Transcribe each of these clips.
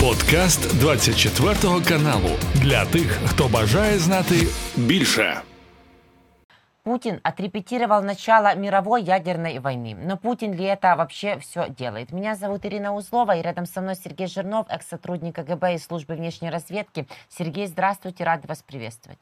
Подкаст 24-го каналу для тих, хто бажає знати більше. Путин отрепетировал начало мировой ядерной войны. Но Путин ли это вообще все делает? Меня зовут Ирина Узлова, и рядом со мной Сергей Жирнов, экс-сотрудник КГБ и службы внешней разведки. Сергей, здравствуйте, рад вас приветствовать.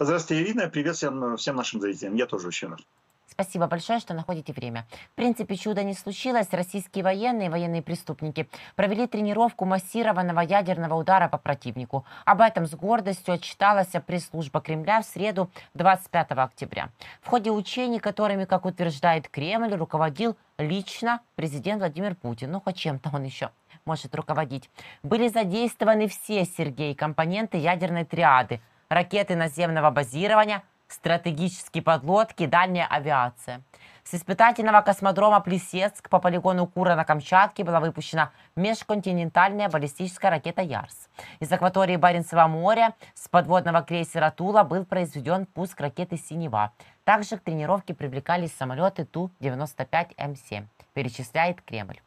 Здравствуйте, Ирина, привет всем нашим зрителям. Я тоже еще раз. Спасибо большое, что находите время. В принципе, чуда не случилось. Российские военные и военные преступники провели тренировку массированного ядерного удара по противнику. Об этом с гордостью отчиталась пресс-служба Кремля в среду 25 октября. В ходе учений, которыми, как утверждает Кремль, руководил лично президент Владимир Путин. Ну, хоть чем-то он еще может руководить. Были задействованы все, Сергей, компоненты ядерной триады. Ракеты наземного базирования, стратегические подлодки, дальняя авиация. С испытательного космодрома Плесецк по полигону Кура на Камчатке была выпущена межконтинентальная баллистическая ракета «Ярс». Из акватории Баренцева моря с подводного крейсера «Тула» был произведен пуск ракеты «Синева». Также к тренировке привлекались самолеты Ту-95М7, перечисляет Кремль.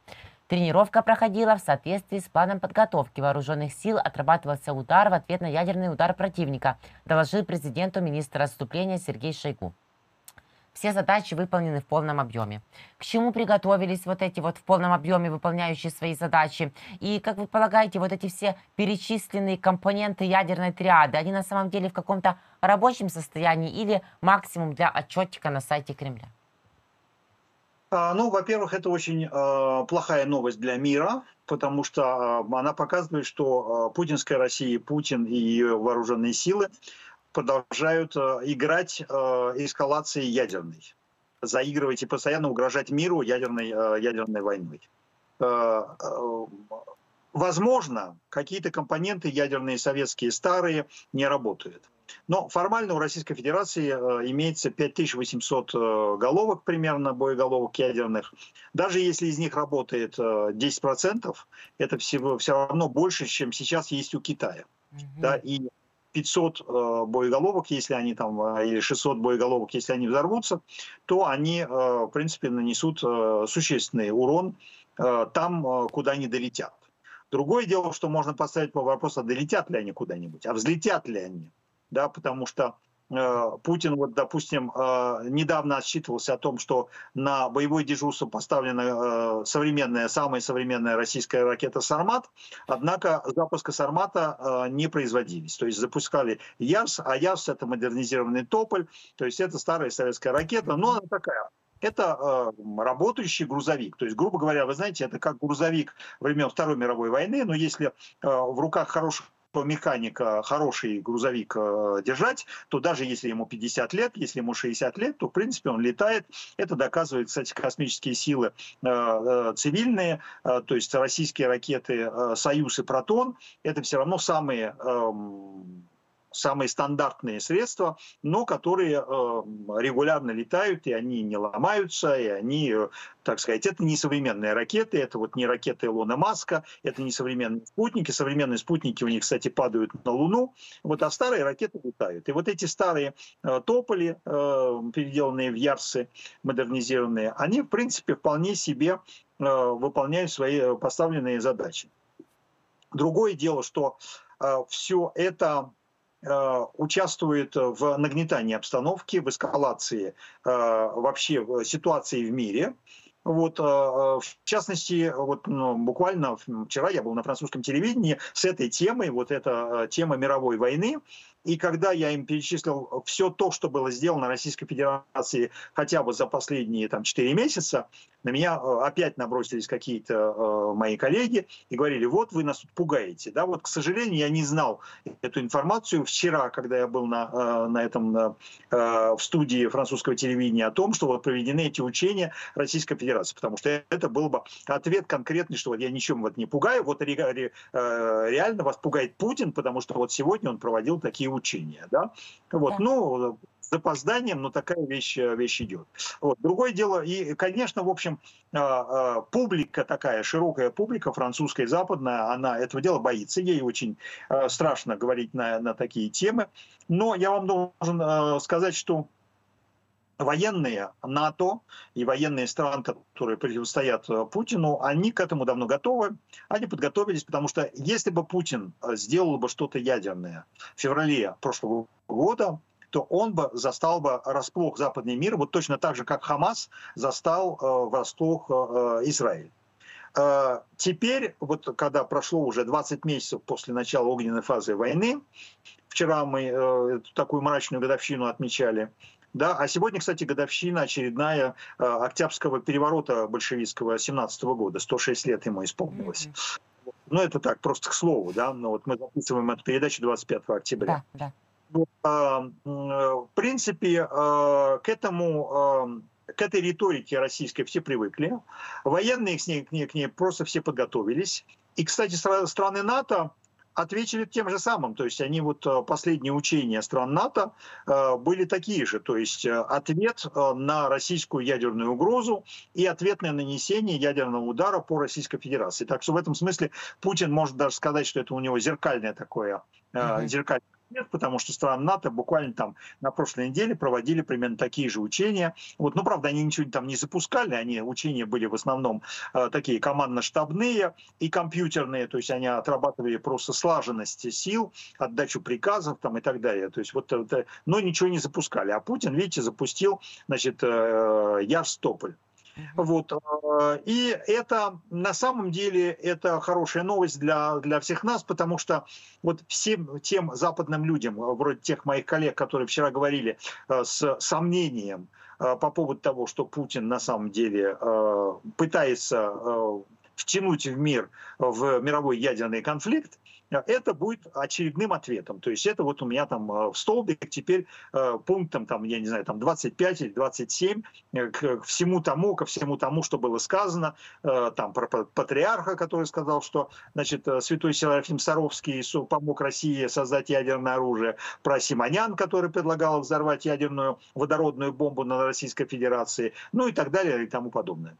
Тренировка проходила в соответствии с планом подготовки вооруженных сил, отрабатывался удар в ответ на ядерный удар противника, доложил президенту министр отступления Сергей Шойгу. Все задачи выполнены в полном объеме. К чему приготовились вот эти вот в полном объеме выполняющие свои задачи? И как вы полагаете, вот эти все перечисленные компоненты ядерной триады, они на самом деле в каком-то рабочем состоянии или максимум для отчетчика на сайте Кремля? Ну, во-первых, это очень плохая новость для мира, потому что она показывает, что путинская Россия, Путин и ее вооруженные силы продолжают играть эскалации ядерной, заигрывать и постоянно угрожать миру ядерной войной. Возможно, какие-то компоненты ядерные советские старые не работают. Но формально у Российской Федерации имеется 5800 головок, примерно, боеголовок ядерных. Даже если из них работает 10%, это все равно больше, чем сейчас есть у Китая. Да, и 500 боеголовок, если они там, или 600 боеголовок, если они взорвутся, то они, в принципе, нанесут существенный урон там, куда они долетят. Другое дело, что можно поставить по вопросу, долетят ли они куда-нибудь, а взлетят ли они. Да, потому что Путин, вот, допустим, недавно отчитывался о том, что на боевое дежурство поставлена самая современная российская ракета «Сармат», однако запуска «Сармата» не производились. То есть запускали «Ярс», а «Ярс» — это модернизированный «Тополь», то есть это старая советская ракета, но она такая... Это работающий грузовик. То есть, грубо говоря, вы знаете, это как грузовик времен Второй мировой войны, но если в руках хорошего механика хороший грузовик держать, то даже если ему 50 лет, если ему 60 лет, то, в принципе, он летает. Это доказывает, кстати, космические силы цивильные, то есть российские ракеты «Союз» и «Протон». Это все равно самые стандартные средства, но которые регулярно летают, и они не ломаются, и они, так сказать, это не современные ракеты, это вот не ракеты Илона Маска, это не современные спутники. Современные спутники у них, кстати, падают на Луну, вот, а старые ракеты летают. И вот эти старые тополи, переделанные в ярсы, модернизированные, они, в принципе, вполне себе выполняют свои поставленные задачи. Другое дело, что все это... участвует в нагнетании обстановки, в эскалации вообще ситуации в мире. Вот, в частности, вот, буквально вчера я был на французском телевидении с этой темой, вот эта тема мировой войны. И когда я им перечислил все то, что было сделано Российской Федерацией хотя бы за последние там, 4 месяца, на меня опять набросились какие-то мои коллеги и говорили, вот вы нас тут пугаете. Да? Вот, к сожалению, я не знал эту информацию вчера, когда я был в студии французского телевидения о том, что вот проведены эти учения Российской Федерации. Потому что это был бы ответ конкретный, что вот я ничем вот не пугаю, вот реально вас пугает Путин, потому что вот сегодня он проводил такие учения. Да? Вот, да. Ну, с запозданием, но такая вещь идет. Вот. Другое дело, и, конечно, в общем, публика такая, широкая публика, французская и западная, она этого дела боится, ей очень страшно говорить на такие темы. Но я вам должен сказать, что военные НАТО и военные стран, которые противостоят Путину, они к этому давно готовы, они подготовились, потому что если бы Путин сделал бы что-то ядерное в феврале прошлого года, то он бы застал бы врасплох западный мир, вот точно так же, как Хамас застал врасплох Израиль. Теперь, вот когда прошло уже 20 месяцев после начала огненной фазы войны, вчера мы такую мрачную годовщину отмечали, да, а сегодня, кстати, годовщина очередная Октябрьского переворота большевистского 17-го года, 106 лет ему исполнилось. Ну, это так, просто к слову, да, но вот мы записываем эту передачу 25 октября. Да, да. В принципе, к этой риторике российской все привыкли, военные к ней просто все подготовились. И, кстати, страны НАТО ответили тем же самым. То есть они вот последние учения стран НАТО были такие же. То есть ответ на российскую ядерную угрозу и ответное нанесение ядерного удара по Российской Федерации. Так что в этом смысле Путин может даже сказать, что это у него зеркальное такое, зеркальное. Нет, потому что страны НАТО буквально там на прошлой неделе проводили примерно такие же учения. Вот, ну, правда, они ничего там не запускали, они учения были в основном такие командно-штабные и компьютерные, то есть они отрабатывали просто слаженность сил, отдачу приказов там, и так далее. То есть, вот, но ничего не запускали. А Путин, видите, запустил, значит, Ярс, Тополь. Вот. И это на самом деле это хорошая новость для всех нас, потому что вот всем тем западным людям, вроде тех моих коллег, которые вчера говорили с сомнением по поводу того, что Путин на самом деле пытается втянуть в мир, в мировой ядерный конфликт, это будет очередным ответом. То есть это вот у меня там в столбик теперь пунктом, там, я не знаю, там 25 или 27 ко всему тому, что было сказано, там про патриарха, который сказал, что, значит, святой Серафим Саровский помог России создать ядерное оружие, про Симонян, который предлагал взорвать ядерную водородную бомбу на Российской Федерации, ну и так далее и тому подобное.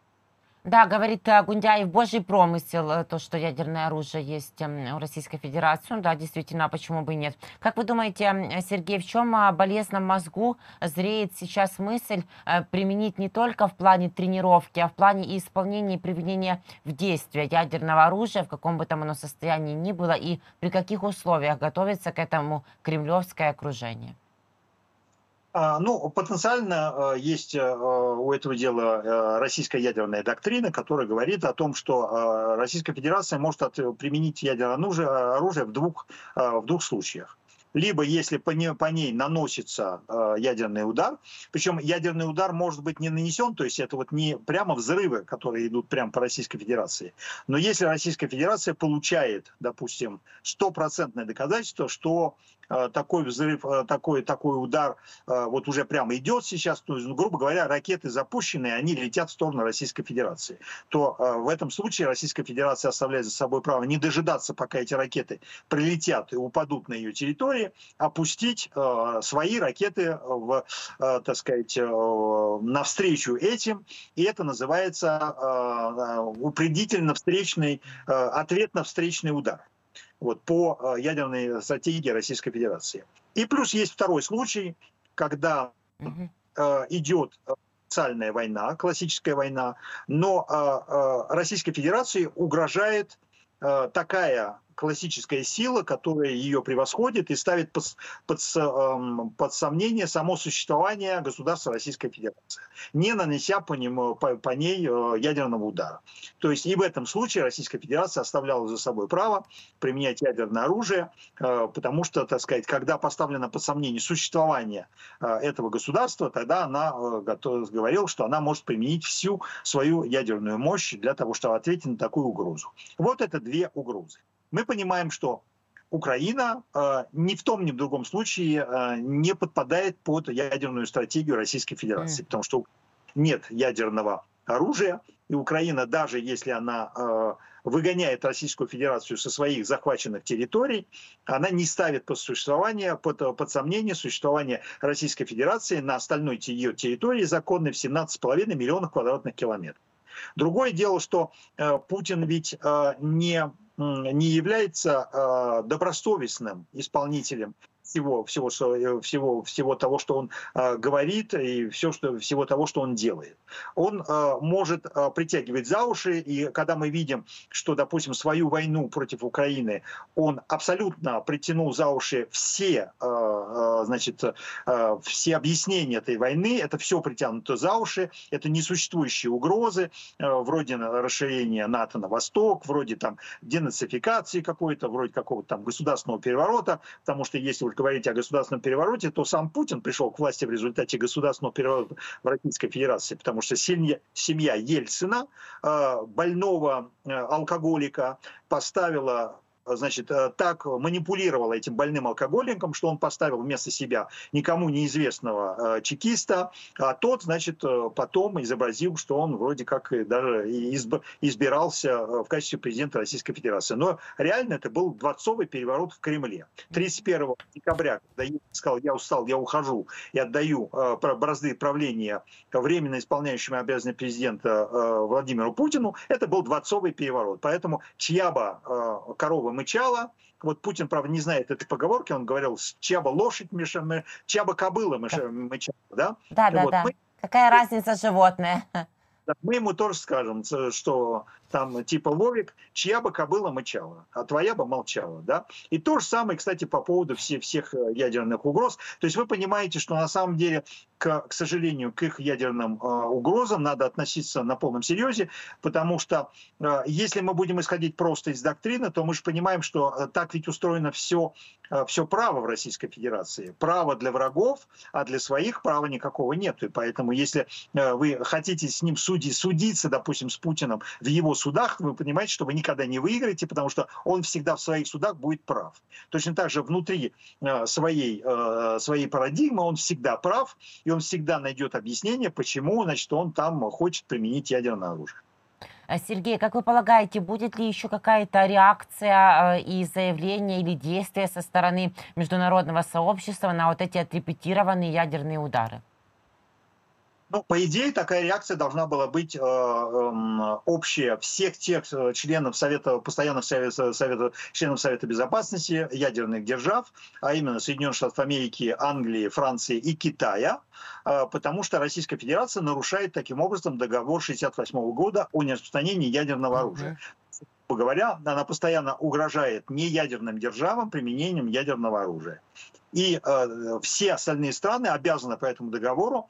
Да, говорит Гундяев, божий промысел, то, что ядерное оружие есть у Российской Федерации. Да, действительно, почему бы и нет. Как вы думаете, Сергей, в чем болезном мозгу зреет сейчас мысль применить не только в плане тренировки, а в плане и исполнения и приведения в действие ядерного оружия, в каком бы там оно состоянии ни было, и при каких условиях готовится к этому кремлевское окружение? Ну, потенциально есть у этого дела российская ядерная доктрина, которая говорит о том, что Российская Федерация может применить ядерное оружие в двух случаях. Либо если по ней наносится ядерный удар, причем ядерный удар может быть не нанесен, то есть это вот не прямо взрывы, которые идут прямо по Российской Федерации. Но если Российская Федерация получает, допустим, 100% доказательство, что такой взрыв, такой удар вот уже прямо идет сейчас, то есть, грубо говоря, ракеты запущены, они летят в сторону Российской Федерации, то в этом случае Российская Федерация оставляет за собой право не дожидаться, пока эти ракеты прилетят и упадут на ее территории, опустить свои ракеты в, так сказать, навстречу этим. И это называется упредительно-встречный, ответно-встречный удар вот, по ядерной стратегии Российской Федерации. И плюс есть второй случай, когда идет специальная война, классическая война, но Российской Федерации угрожает такая классическая сила, которая ее превосходит и ставит под сомнение само существование государства Российской Федерации, не нанеся по ней ядерного удара. То есть и в этом случае Российская Федерация оставляла за собой право применять ядерное оружие, потому что, так сказать, когда поставлено под сомнение существование этого государства, тогда она говорила, что она может применить всю свою ядерную мощь для того, чтобы ответить на такую угрозу. Вот это две угрозы. Мы понимаем, что Украина ни в том, ни в другом случае не подпадает под ядерную стратегию Российской Федерации, потому что нет ядерного оружия, и Украина, даже если она выгоняет Российскую Федерацию со своих захваченных территорий, она не ставит под сомнение существование Российской Федерации на остальной ее территории, законной в 17,5 миллионов квадратных километров. Другое дело, что Путин ведь не является добросовестным исполнителем всего того, что он говорит, и всего того, что он делает. Он может притягивать за уши, и когда мы видим, что, допустим, свою войну против Украины он абсолютно притянул за уши все объяснения этой войны, это все притянуто за уши, это несуществующие угрозы, вроде расширения НАТО на восток, вроде там денацификации какой-то, вроде какого-то там государственного переворота, потому что если вы говорите о государственном перевороте, то сам Путин пришел к власти в результате государственного переворота в Российской Федерации, потому что семья Ельцина, больного алкоголика, поставила... так манипулировала этим больным алкоголиком, что он поставил вместо себя никому неизвестного чекиста, а тот, потом изобразил, что он вроде как даже избирался в качестве президента Российской Федерации. Но реально это был дворцовый переворот в Кремле. 31 декабря, когда Ельцин сказал: «Я устал, я ухожу и отдаю бразды правления временно исполняющему обязанности президента Владимиру Путину», это был дворцовый переворот. Поэтому чья бы корова мычала, вот Путин, правда, не знает этой поговорки, он говорил: чья бы лошадь мычала, чья бы кобыла мычала, да? Да. Мы... Какая разница, животное? Мы ему тоже скажем, что там типа: Вовик, чья бы кобыла мычала, а твоя бы молчала, да? И то же самое, кстати, по поводу всех ядерных угроз. То есть вы понимаете, что на самом деле, к сожалению, к их ядерным угрозам надо относиться на полном серьезе, потому что если мы будем исходить просто из доктрины, то мы же понимаем, что так ведь устроено все право в Российской Федерации. Право для врагов, а для своих права никакого нет. И поэтому если вы хотите с ним судиться, допустим, с Путиным в его судах, вы понимаете, что вы никогда не выиграете, потому что он всегда в своих судах будет прав. Точно так же внутри своей парадигмы он всегда прав, и он всегда найдет объяснение, почему, он там хочет применить ядерное оружие. Сергей, как вы полагаете, будет ли еще какая-то реакция и заявление или действие со стороны международного сообщества на вот эти отрепетированные ядерные удары? Ну, по идее, такая реакция должна была быть общая всех тех членов Совета, членов Совета Безопасности ядерных держав, а именно Соединенных Штатов Америки, Англии, Франции и Китая, потому что Российская Федерация нарушает таким образом договор 1968 года о нераспространении ядерного оружия. Говоря, она постоянно угрожает неядерным державам применением ядерного оружия. И все остальные страны обязаны по этому договору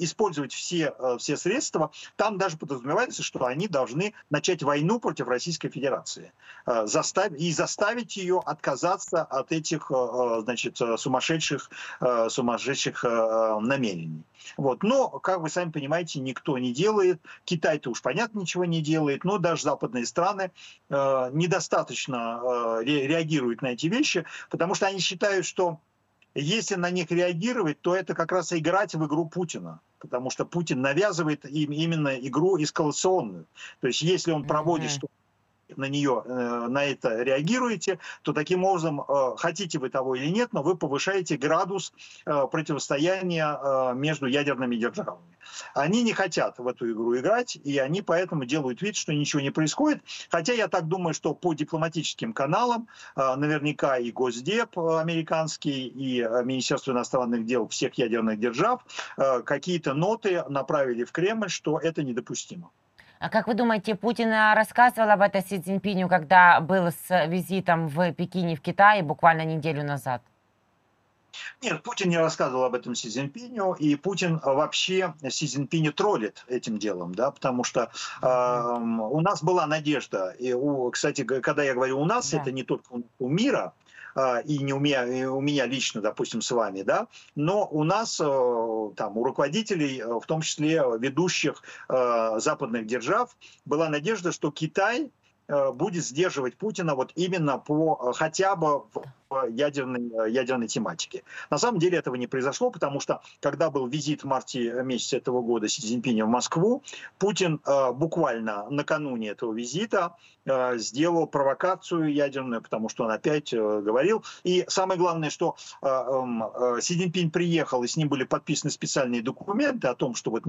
использовать все средства. Там даже подразумевается, что они должны начать войну против Российской Федерации заставить ее отказаться от этих сумасшедших намерений. Вот. Но, как вы сами понимаете, никто не делает. Китай-то уж, понятно, ничего не делает. Но даже западные страны недостаточно реагируют на эти вещи, потому что они считают, что если на них реагировать, то это как раз играть в игру Путина. Потому что Путин навязывает им именно игру эскалационную. То есть если он проводит что-то, на это реагируете, то таким образом, хотите вы того или нет, но вы повышаете градус противостояния между ядерными державами. Они не хотят в эту игру играть, и они поэтому делают вид, что ничего не происходит. Хотя я так думаю, что по дипломатическим каналам наверняка и Госдеп американский, и Министерство иностранных дел всех ядерных держав какие-то ноты направили в Кремль, что это недопустимо. А как вы думаете, Путин рассказывал об этом Си Цзиньпиню, когда был с визитом в Пекине, в Китае, буквально неделю назад? Нет, Путин не рассказывал об этом Си Цзиньпиню, и Путин вообще Си Цзиньпиня троллит этим делом, да, потому что у нас была надежда, и, кстати, когда я говорю «у нас», это не только у мира, и не у меня лично, допустим, с вами, да, но у нас, там, у руководителей, в том числе ведущих западных держав, была надежда, что Китай будет сдерживать Путина вот именно хотя бы в ядерной тематике. На самом деле этого не произошло, потому что когда был визит в марте месяца этого года Си Цзиньпиня в Москву, Путин буквально накануне этого визита сделал провокацию ядерную, потому что он опять говорил. И самое главное, что Си Цзиньпинь приехал, и с ним были подписаны специальные документы о том, что вот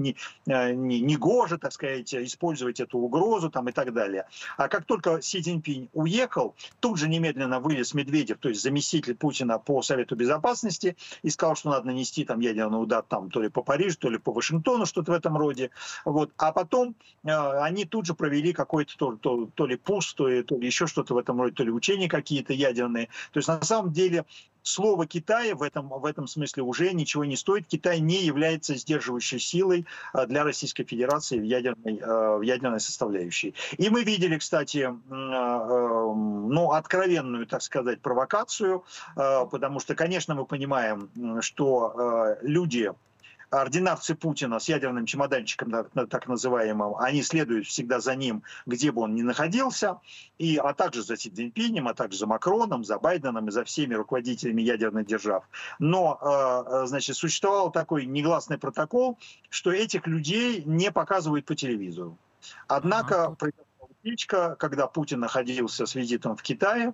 негоже, так сказать, использовать эту угрозу там, и так далее. А как только Си Цзиньпинь уехал, тут же немедленно вылез Медведев, то есть заместитель заместитель Путина по Совету Безопасности и сказал, что надо нанести там ядерный удар там, то ли по Парижу, то ли по Вашингтону, что-то в этом роде. Вот. А потом они тут же провели какой-то то ли пуст, то ли еще что-то в этом роде, то ли учения какие-то ядерные. То есть на самом деле слово Китая в этом смысле уже ничего не стоит. Китай не является сдерживающей силой для Российской Федерации в ядерной составляющей. И мы видели, кстати, ну, откровенную, так сказать, провокацию, потому что, конечно, мы понимаем, что люди, ординарцы Путина с ядерным чемоданчиком, так называемым, они следуют всегда за ним, где бы он ни находился, а также за Си Цзиньпинем, а также за Макроном, за Байденом и за всеми руководителями ядерных держав. Но, значит, существовал такой негласный протокол, что этих людей не показывают по телевизору. Однако когда Путин находился с визитом в Китае,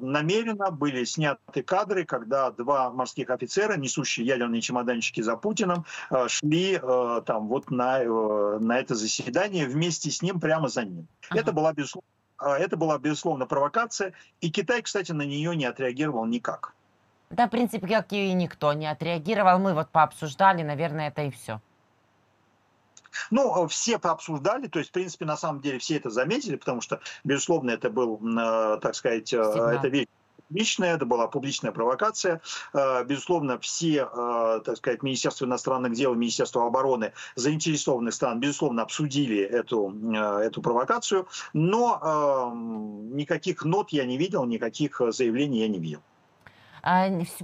намеренно были сняты кадры, когда два морских офицера, несущие ядерные чемоданчики за Путиным, шли там, вот на это заседание вместе с ним, прямо за ним. Это была, безусловно, провокация, и Китай, кстати, на нее не отреагировал никак. Да, в принципе, как и никто не отреагировал. Мы вот пообсуждали, наверное, это и все. Ну, все пообсуждали, то есть, в принципе, на самом деле все это заметили, потому что, безусловно, это был, так сказать, это вещь публичная, это была публичная провокация. Безусловно, все, так сказать, Министерство иностранных дел, Министерство обороны заинтересованных стран, безусловно, обсудили эту провокацию, но никаких нот я не видел, никаких заявлений я не видел.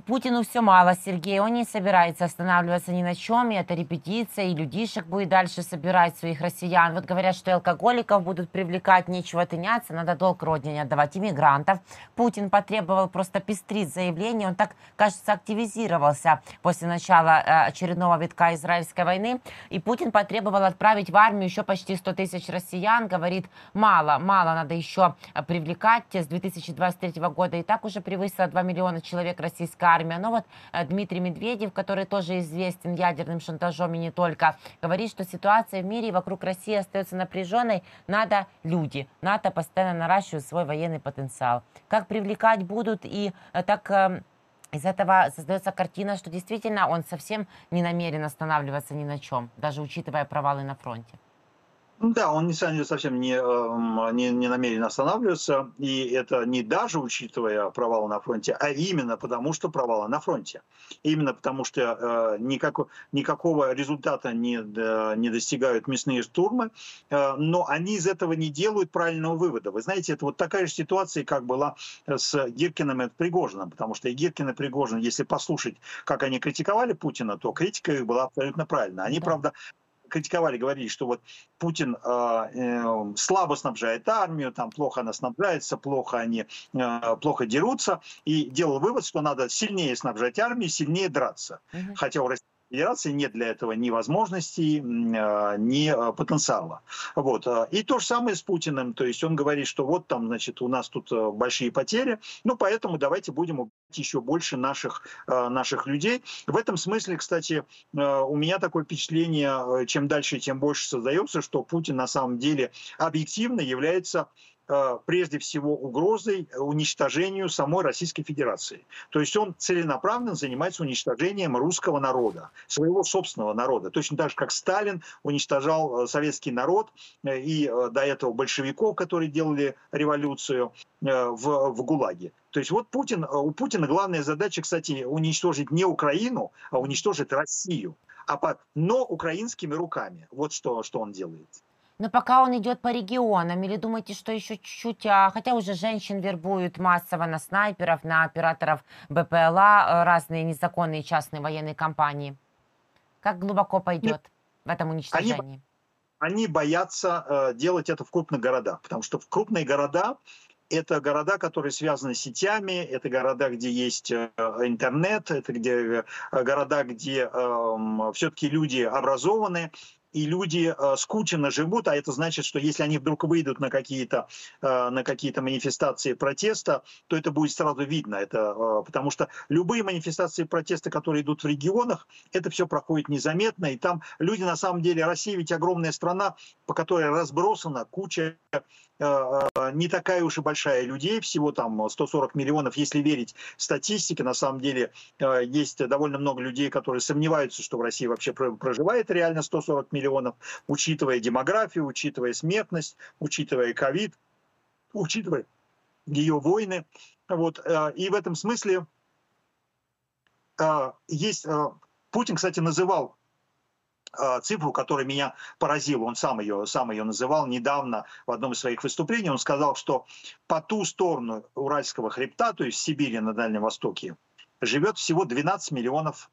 Путину все мало, Сергей, он не собирается останавливаться ни на чем, и это репетиция, и людишек будет дальше собирать своих россиян. Вот говорят, что алкоголиков будут привлекать, нечего тыняться, надо долг родине отдавать, иммигрантов. Путин потребовал просто пестрить заявление, он так, кажется, активизировался после начала очередного витка израильской войны, и Путин потребовал отправить в армию еще почти 100 тысяч россиян, говорит, мало, надо еще привлекать, с 2023 года и так уже превысило 2 миллиона человек. Российская армия. Но вот Дмитрий Медведев, который тоже известен ядерным шантажом и не только, говорит, что ситуация в мире и вокруг России остается напряженной. Надо люди. НАТО постоянно наращивает свой военный потенциал. Как привлекать будут? И так из этого создается картина, что действительно он совсем не намерен останавливаться ни на чем, даже учитывая провалы на фронте. Да, он совсем не намерен останавливаться, и это не даже учитывая провалы на фронте, а именно потому, что провалы на фронте. Именно потому, что никакого результата не достигают мясные штурмы, но они из этого не делают правильного вывода. Вы знаете, это вот такая же ситуация, как была с Гиркиным и Пригожиным, потому что и Гиркин, и Пригожин, если послушать, как они критиковали Путина, то критика их была абсолютно правильна. Они, правда, критиковали, говорили, что вот Путин слабо снабжает армию, там плохо она снабжается, плохо дерутся, и делал вывод, что надо сильнее снабжать армию, сильнее драться. Хотя у России Федерации нет для этого ни возможностей, ни потенциала. Вот. И то же самое с Путиным. То есть он говорит, что вот там, значит, у нас тут большие потери, ну поэтому давайте будем убивать еще больше наших людей. В этом смысле, кстати, у меня такое впечатление, чем дальше, тем больше создается, что Путин на самом деле объективно является прежде всего угрозой уничтожению самой Российской Федерации. То есть он целенаправленно занимается уничтожением русского народа, своего собственного народа. Точно так же, как Сталин уничтожал советский народ и до этого большевиков, которые делали революцию в ГУЛАГе. То есть вот у Путина главная задача, кстати, уничтожить не Украину, а уничтожить Россию, но украинскими руками. Вот что он делает. Но пока он идет по регионам, или думаете, что еще чуть-чуть, хотя уже женщин вербуют массово на снайперов, на операторов БПЛА, разные незаконные частные военные компании. Как глубоко пойдет в этом уничтожении? Они боятся делать это в крупных городах, потому что в крупные города... Это города, которые связаны с сетями, это города, где есть интернет, это города, где все-таки люди образованы, и люди скучно живут, а это значит, что если они вдруг выйдут на какие-то манифестации протеста, то это будет сразу видно, потому что любые манифестации протеста, которые идут в регионах, это все проходит незаметно, и там люди, на самом деле, Россия ведь огромная страна, по которой разбросана куча не такая уж и большая людей, всего там 140 миллионов, если верить статистике. На самом деле есть довольно много людей, которые сомневаются, что в России вообще проживает реально 140 миллионов, учитывая демографию, учитывая смертность, учитывая ковид, учитывая ее войны. Вот. И в этом смысле есть... Путин, кстати, называл цифру, которая меня поразила, он сам ее называл недавно в одном из своих выступлений. Он сказал, что по ту сторону Уральского хребта, то есть в Сибири на Дальнем Востоке, живет всего 12,5 миллионов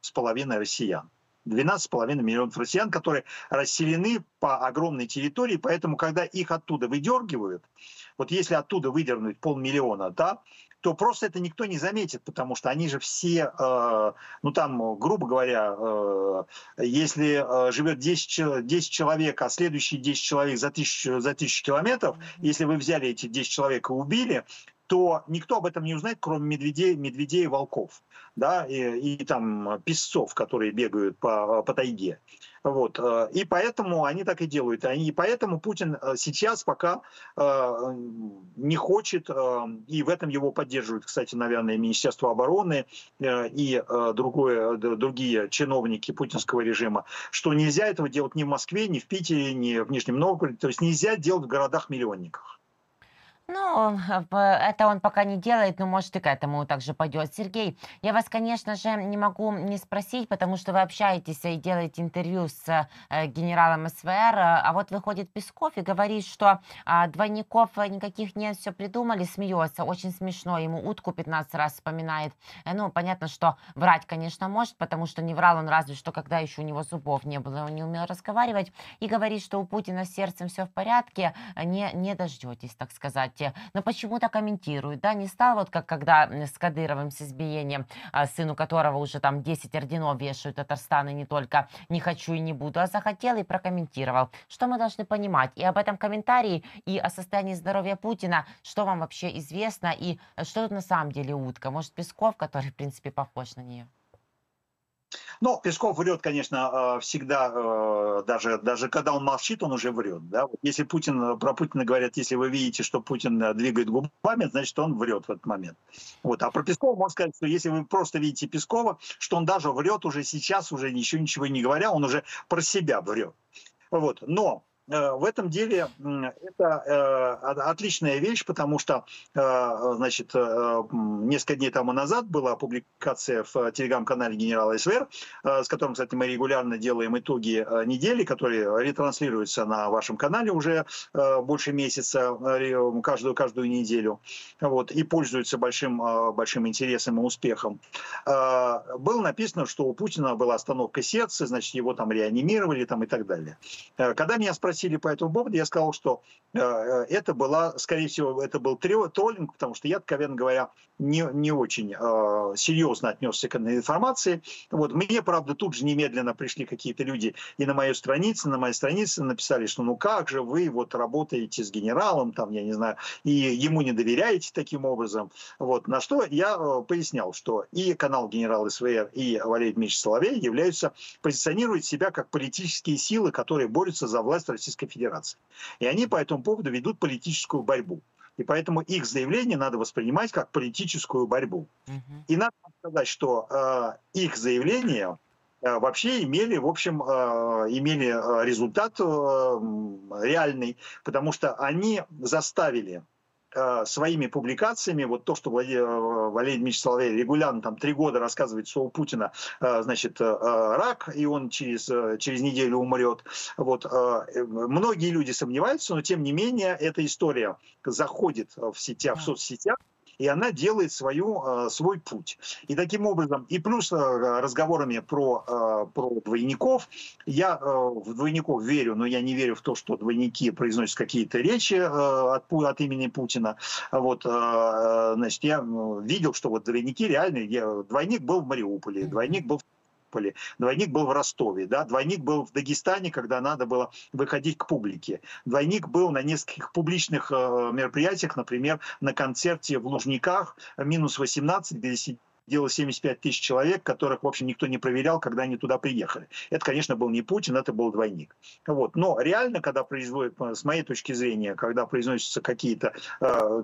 россиян. 12,5 миллионов россиян, которые расселены по огромной территории, поэтому, когда их оттуда выдергивают, вот если оттуда выдернуть 500 000, да, то просто это никто не заметит, потому что они же все, ну там, грубо говоря, если живет 10 человек, а следующие 10 человек за тысячу километров, если вы взяли эти 10 человек и убили, то никто об этом не узнает, кроме медведей и волков, да, и там песцов, которые бегают по тайге. Вот. И поэтому они так и делают. И поэтому Путин сейчас пока не хочет, и в этом его поддерживают, кстати, наверное, Министерство обороны и другие чиновники путинского режима, что нельзя этого делать ни в Москве, ни в Питере, ни в Нижнем Новгороде. То есть нельзя делать в городах-миллионниках. Ну, это он пока не делает, но, может, и к этому также пойдет. Сергей, я вас, конечно же, не могу не спросить, потому что вы общаетесь и делаете интервью с генералом СВР, а вот выходит Песков и говорит, что двойников никаких нет, все придумали, смеется, очень смешно, ему утку 15 раз вспоминает. Ну, понятно, что врать, конечно, может, потому что не врал он разве что, когда еще у него зубов не было, он не умел разговаривать, и говорит, что у Путина с сердцем все в порядке, не дождетесь, так сказать. Но почему-то комментирует, да, не стал вот как когда с Кадыровым, с избиением, сыну которого уже там 10 орденов вешают Татарстан, и не только, не хочу и не буду, а захотел и прокомментировал. Что мы должны понимать и об этом комментарии, и о состоянии здоровья Путина, что вам вообще известно, и что тут на самом деле утка? Может, Песков, который, в принципе, похож на нее? Ну, Песков врет, конечно, всегда, даже когда он молчит, он уже врет. Да? Если про Путина говорят, если вы видите, что Путин двигает губами, значит, он врет в этот момент. Вот. А про Пескова можно сказать, что если вы просто видите Пескова, что он даже врет уже сейчас, уже ничего не говоря, он уже про себя врет. Вот. Но в этом деле это отличная вещь, потому что, значит, несколько дней тому назад была публикация в телеграм-канале генерала СВР, с которым, кстати, мы регулярно делаем итоги недели, которые ретранслируются на вашем канале уже больше месяца, каждую неделю, вот, и пользуются большим интересом и успехом. Было написано, что у Путина была остановка сердца, значит, его там реанимировали там, и так далее. Когда меня спросили по этому поводу, я сказал, что это была, скорее всего, это был троллинг, потому что я, откровенно говоря, не очень серьезно отнесся к этой информации. Вот. Мне, правда, тут же немедленно пришли какие-то люди и на моей странице написали, что ну как же вы вот работаете с генералом, там, я не знаю, и ему не доверяете таким образом. Вот. На что я пояснял, что и канал генерал СВР, и Валерий Дмитриевич Соловей позиционируют себя как политические силы, которые борются за власть Российской Федерации. И они по этому поводу ведут политическую борьбу. И поэтому их заявление надо воспринимать как политическую борьбу. И надо сказать, что их заявления вообще имели, в общем, имели результат реальный, потому что они заставили своими публикациями, вот то, что Валерий Дмитриевич Соловей регулярно там 3 года рассказывает, что у Путина, значит, рак, и он через неделю умрет. Вот. Многие люди сомневаются, но тем не менее эта история заходит в соцсетях, и она делает свой путь. И таким образом, и плюс разговорами про двойников, я в двойников верю, но я не верю в то, что двойники произносят какие-то речи от имени Путина. Вот, значит, я видел, что вот двойники реальные, двойник был в Мариуполе, двойник был в Поле. Двойник был в Ростове, да? Двойник был в Дагестане, когда надо было выходить к публике. Двойник был на нескольких публичных мероприятиях, например, на концерте в Лужниках, минус 18, где сидел дело 75 тысяч человек, которых, в общем, никто не проверял, когда они туда приехали. Это, конечно, был не Путин, это был двойник. Вот. Но реально, когда производят, с моей точки зрения, когда произносятся какие-то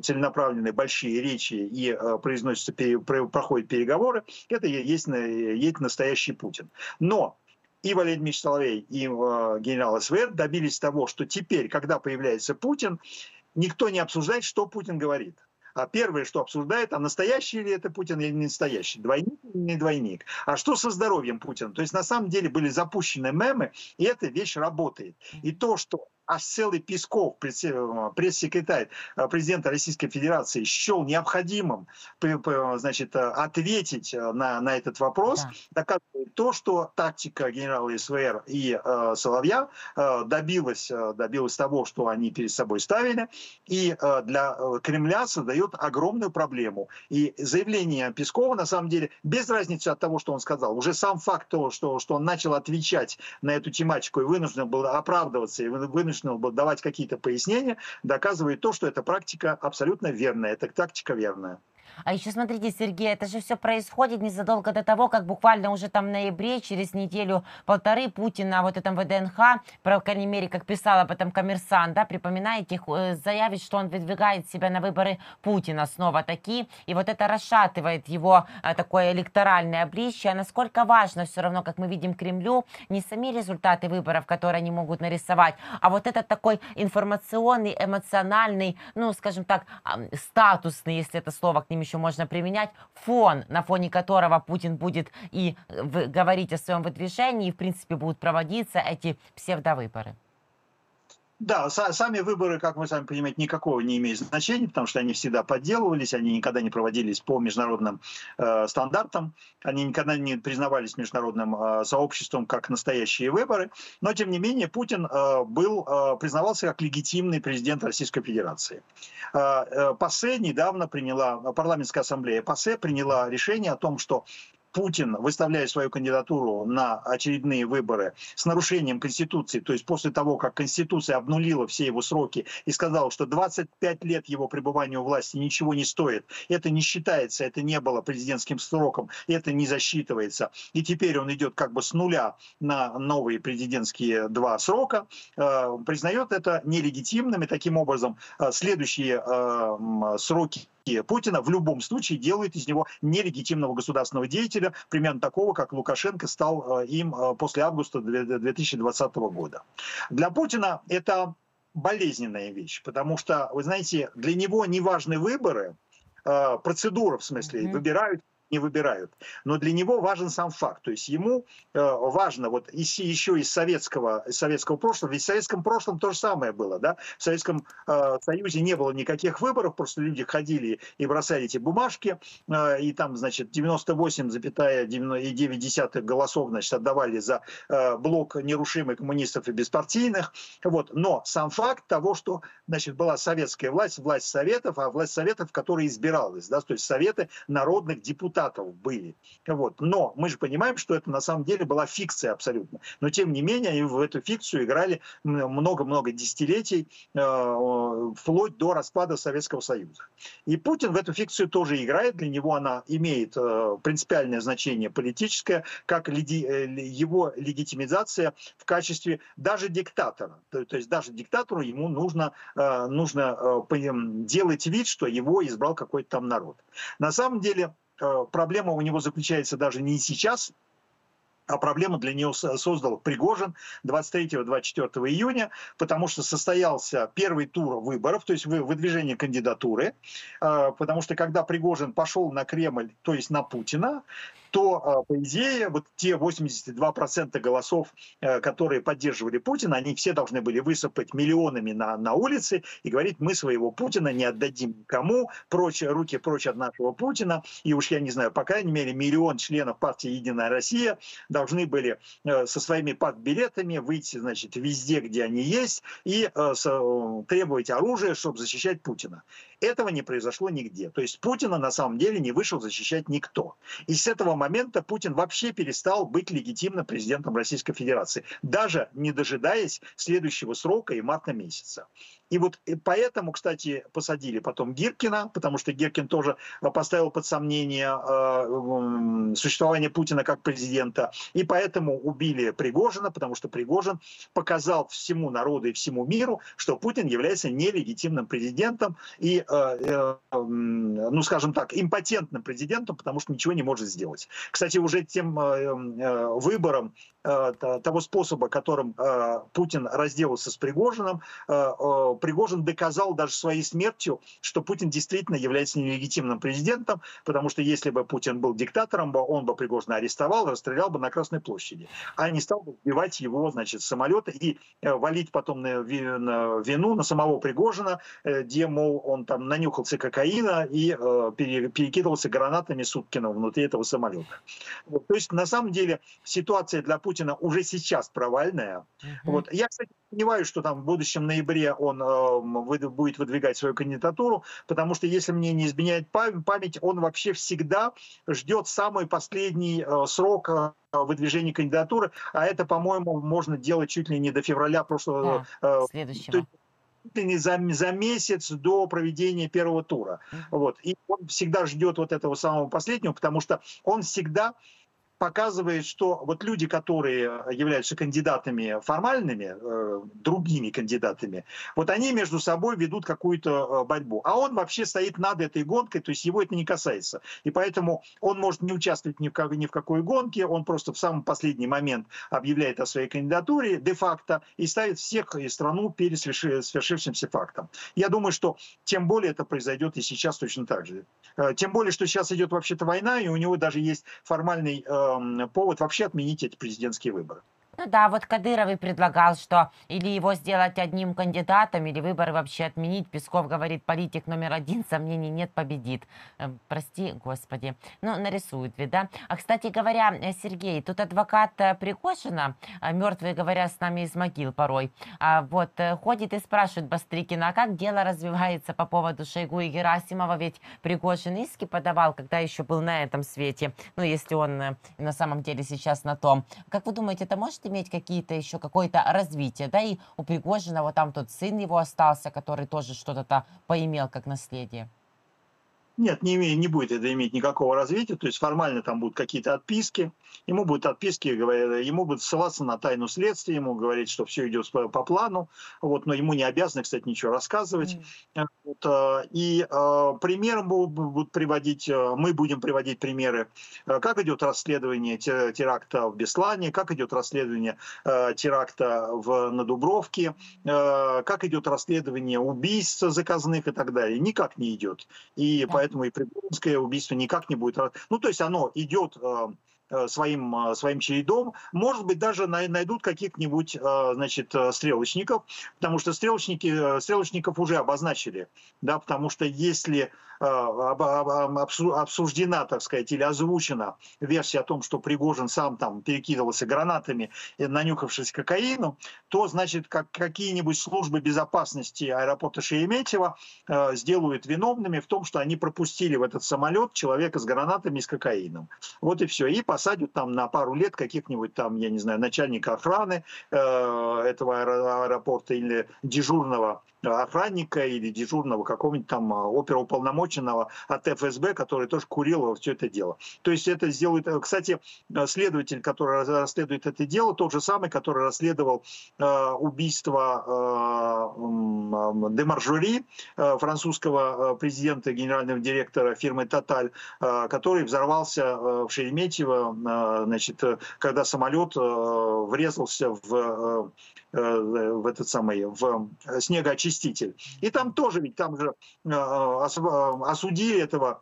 целенаправленные большие речи и проходят переговоры, это есть настоящий Путин. Но и Валерий Дмитриевич Соловей, и генерал СВР добились того, что теперь, когда появляется Путин, никто не обсуждает, что Путин говорит. А первое, что обсуждает, а настоящий ли это Путин или не настоящий, двойник или не двойник. А что со здоровьем Путина? То есть на самом деле были запущены мемы, и эта вещь работает. И то, что аж целый Песков, пресс-секретарь президента Российской Федерации, счел необходимым, значит, ответить на этот вопрос, доказывает то, что тактика генерала СВР и Соловья добилась того, что они перед собой ставили, и для Кремля создает огромную проблему. И заявление Пескова, на самом деле, без разницы от того, что он сказал, уже сам факт того, что он начал отвечать на эту тематику и вынужден был оправдываться, и вынужден был давать какие-то пояснения, доказывает то, что эта практика абсолютно верная, эта тактика верная. А еще смотрите, Сергей, это же все происходит незадолго до того, как буквально уже там в ноябре, через неделю-полторы, Путин на вот этом ВДНХ, по крайней мере, как писал об этом Коммерсант, да, припоминаете, заявит, что он выдвигает себя на выборы Путина снова такие, и вот это расшатывает его такое электоральное обличье. А насколько важно все равно, как мы видим, Кремлю, не сами результаты выборов, которые они могут нарисовать, а вот этот такой информационный, эмоциональный, ну, скажем так, статусный, если это слово к ним еще можно применять, фон, на фоне которого Путин будет и говорить о своем выдвижении, и, в принципе, будут проводиться эти псевдовыборы. Да, сами выборы, как мы сами понимаем, никакого не имеют значения, потому что они всегда подделывались, они никогда не проводились по международным стандартам, они никогда не признавались международным сообществом как настоящие выборы, но, тем не менее, Путин признавался как легитимный президент Российской Федерации. ПАСЭ недавно приняла, парламентская ассамблея ПАСЭ приняла решение о том, что Путин, выставляя свою кандидатуру на очередные выборы с нарушением Конституции, то есть после того, как Конституция обнулила все его сроки и сказала, что 25 лет его пребывания у власти ничего не стоит, это не считается, это не было президентским сроком, это не засчитывается. И теперь он идет как бы с нуля на новые президентские два срока, признает это нелегитимным, и таким образом следующие сроки Путина в любом случае делает из него нелегитимного государственного деятеля, примерно такого, как Лукашенко стал им после августа 2020 года. Для Путина это болезненная вещь, потому что, вы знаете, для него не важны выборы, процедура в смысле, выбирают, не выбирают. Но для него важен сам факт. То есть ему важно, вот еще из советского прошлого, ведь в советском прошлом то же самое было. Да? В Советском Союзе не было никаких выборов, просто люди ходили и бросали эти бумажки, и там, значит, 98,9 голосов, значит, отдавали за блок нерушимых коммунистов и беспартийных. Вот. Но сам факт того, что, значит, была советская власть, власть Советов, а власть Советов, которая избиралась, да? То есть Советы народных депутатов, были. Вот. Но мы же понимаем, что это на самом деле была фикция абсолютно. Но тем не менее в эту фикцию играли много-много десятилетий, вплоть до распада Советского Союза. И Путин в эту фикцию тоже играет. Для него она имеет принципиальное значение политическое, как его легитимизация в качестве даже диктатора. То есть даже диктатору ему нужно делать вид, что его избрал какой-то там народ. На самом деле проблема у него заключается даже не сейчас, а проблему для нее создал Пригожин 23-24 июня, потому что состоялся первый тур выборов, то есть выдвижение кандидатуры, потому что когда Пригожин пошел на Кремль, то есть на Путина, то, по идее, вот те 82% голосов, которые поддерживали Путина, они все должны были высыпать миллионами на улице и говорить, мы своего Путина не отдадим никому, прочь, руки прочь от нашего Путина. И уж я не знаю, по крайней мере, миллион членов партии «Единая Россия» должны были со своими партбилетами выйти, значит, везде, где они есть, и требовать оружия, чтобы защищать Путина. Этого не произошло нигде. То есть Путина на самом деле не вышел защищать никто. И с этого момента Путин вообще перестал быть легитимным президентом Российской Федерации, даже не дожидаясь следующего срока и марта месяца. И вот поэтому, кстати, посадили потом Гиркина, потому что Гиркин тоже поставил под сомнение существование Путина как президента. И поэтому убили Пригожина, потому что Пригожин показал всему народу и всему миру, что Путин является нелегитимным президентом и, ну скажем так, импотентным президентом, потому что ничего не может сделать. Кстати, уже тем выбором того способа, которым Путин разделался с Пригожиным, Пригожин доказал даже своей смертью, что Путин действительно является нелегитимным президентом, потому что если бы Путин был диктатором, он бы Пригожина арестовал, расстрелял бы на Красной площади, а не стал бы сбивать его, значит, с самолета и валить потом на вину на самого Пригожина, где, мол, он там нанюхался кокаина и перекидывался гранатами Суткина внутри этого самолета. Вот. То есть, на самом деле, ситуация для Путина уже сейчас провальная. Вот. Я, кстати, сомневаюсь, что там в будущем ноябре он будет выдвигать свою кандидатуру, потому что, если мне не изменяет память, он вообще всегда ждет самый последний срок выдвижения кандидатуры, а это, по-моему, можно делать чуть ли не до февраля прошлого следующего. За месяц до проведения первого тура. Вот. И он всегда ждет вот этого самого последнего, потому что он всегда показывает, что вот люди, которые являются кандидатами формальными, другими кандидатами, вот они между собой ведут какую-то борьбу. А он вообще стоит над этой гонкой, то есть его это не касается. И поэтому он может не участвовать ни в какой гонке, он просто в самый последний момент объявляет о своей кандидатуре де-факто и ставит всех и страну перед свершившимся фактом. Я думаю, что тем более это произойдет и сейчас точно так же. Тем более, что сейчас идет вообще-то война, и у него даже есть формальный повод вообще отменить эти президентские выборы. Ну да, вот Кадыров и предлагал, что или его сделать одним кандидатом, или выборы вообще отменить. Песков говорит, политик номер один, сомнений нет, победит. Прости, господи. Ну, нарисуют ведь, да? А, кстати говоря, Сергей, тут адвокат Пригожина, мертвые, говорят, с нами из могил порой, вот, ходит и спрашивает Бастрыкина, а как дело развивается по поводу Шойгу и Герасимова? Ведь Пригожин иски подавал, когда еще был на этом свете. Ну, если он на самом деле сейчас на том. Как вы думаете, это может иметь какое-то развитие, да, и у Пригожина вот там тот сын его остался, который тоже что-то поимел как наследие? Нет, не будет это иметь никакого развития, то есть формально там будут какие-то отписки, ему будут отписки, ему будут ссылаться на тайну следствия, ему говорить, что все идет по плану, вот, но ему не обязаны, кстати, ничего рассказывать. Вот, и примером будут приводить, мы будем приводить примеры, как идет расследование теракта в Беслане, как идет расследование теракта на Дубровке, как идет расследование убийств заказных и так далее. Никак не идет. И поэтому и Пригожинское убийство никак не будет. Ну, то есть оно идет своим чередом. Может быть, даже найдут каких-нибудь, значит, стрелочников, потому что стрелочников уже обозначили, да, потому что если обсуждена, так сказать, или озвучена версия о том, что Пригожин сам там перекидывался гранатами, нанюхавшись кокаину, то, значит, какие-нибудь службы безопасности аэропорта Шереметьево сделают виновными в том, что они пропустили в этот самолет человека с гранатами и с кокаином. Вот и все. И посадят там на пару лет каких-нибудь там, я не знаю, начальника охраны этого аэропорта или дежурного охранника или дежурного какого-нибудь там оперуполномоченного от ФСБ, который тоже курил все это дело. То есть это сделает... Кстати, следователь, который расследует это дело, тот же самый, который расследовал убийство де Маржури, французского президента, генерального директора фирмы «Тоталь», который взорвался в Шереметьево, значит, когда самолет врезался в этот самый, в снегоочиститель. И там тоже, ведь там же осудили этого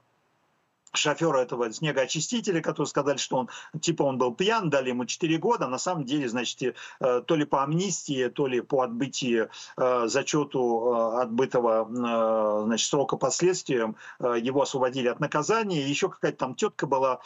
шофера этого снегоочистителя, которые сказали, что он, типа, он был пьян, дали ему 4 года, а на самом деле, значит, то ли по амнистии, то ли по отбытии зачету отбытого, значит, срока последствиям его освободили от наказания. Еще какая-то там тетка была,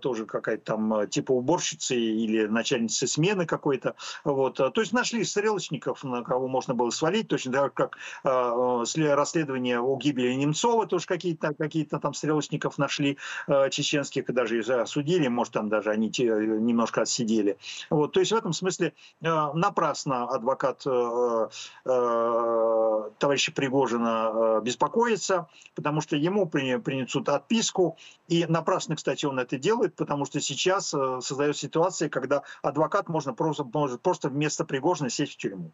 тоже какая-то там типа уборщицы или начальницы смены какой-то. Вот. То есть нашли стрелочников, на кого можно было свалить, точно так как расследование о гибели Немцова, тоже какие-то там стрелочников нашли. товарищей чеченских даже осудили, может, там даже они немножко отсидели. Вот. То есть в этом смысле напрасно адвокат товарища Пригожина беспокоится, потому что ему принесут отписку. И напрасно, кстати, он это делает, потому что сейчас создается ситуация, когда адвокат может просто вместо Пригожина сесть в тюрьму.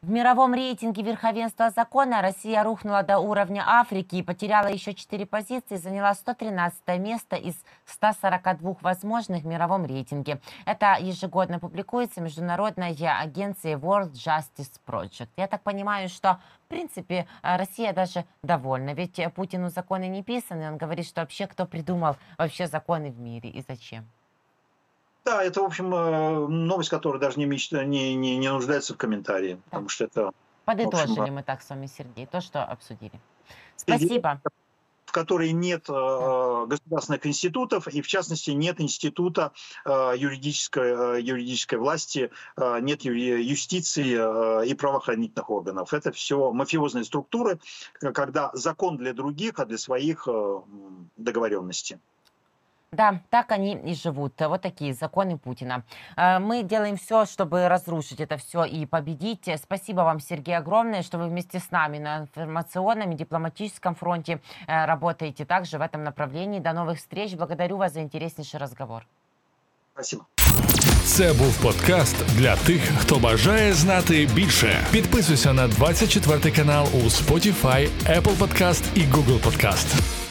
В мировом рейтинге верховенства закона Россия рухнула до уровня Африки и потеряла еще 4 позиции, заняла 113 место из 142 возможных в мировом рейтинге. Это ежегодно публикуется международной агенцией World Justice Project. Я так понимаю, что в принципе Россия даже довольна, ведь Путину законы не писаны, он говорит, что вообще кто придумал вообще законы в мире и зачем. Да, это, в общем, новость, которая даже не нуждается в комментарии, да. Потому что это... Подытожили мы так с вами, Сергей, то, что обсудили. Спасибо. В которой нет государственных институтов, и в частности нет института юридической власти, нет юстиции и правоохранительных органов. Это все мафиозные структуры, когда закон для других, а для своих договоренности. Да, так они и живут. Вот такие законы Путина. Мы делаем все, чтобы разрушить это все и победить. Спасибо вам, Сергей, огромное, что вы вместе с нами на информационном и дипломатическом фронте работаете также в этом направлении. До новых встреч. Благодарю вас за интереснейший разговор. Спасибо. Це був подкаст для тих, хто бажає знати більше. Підписуйся на 24 канал у Spotify, Apple Podcast і Google Podcast.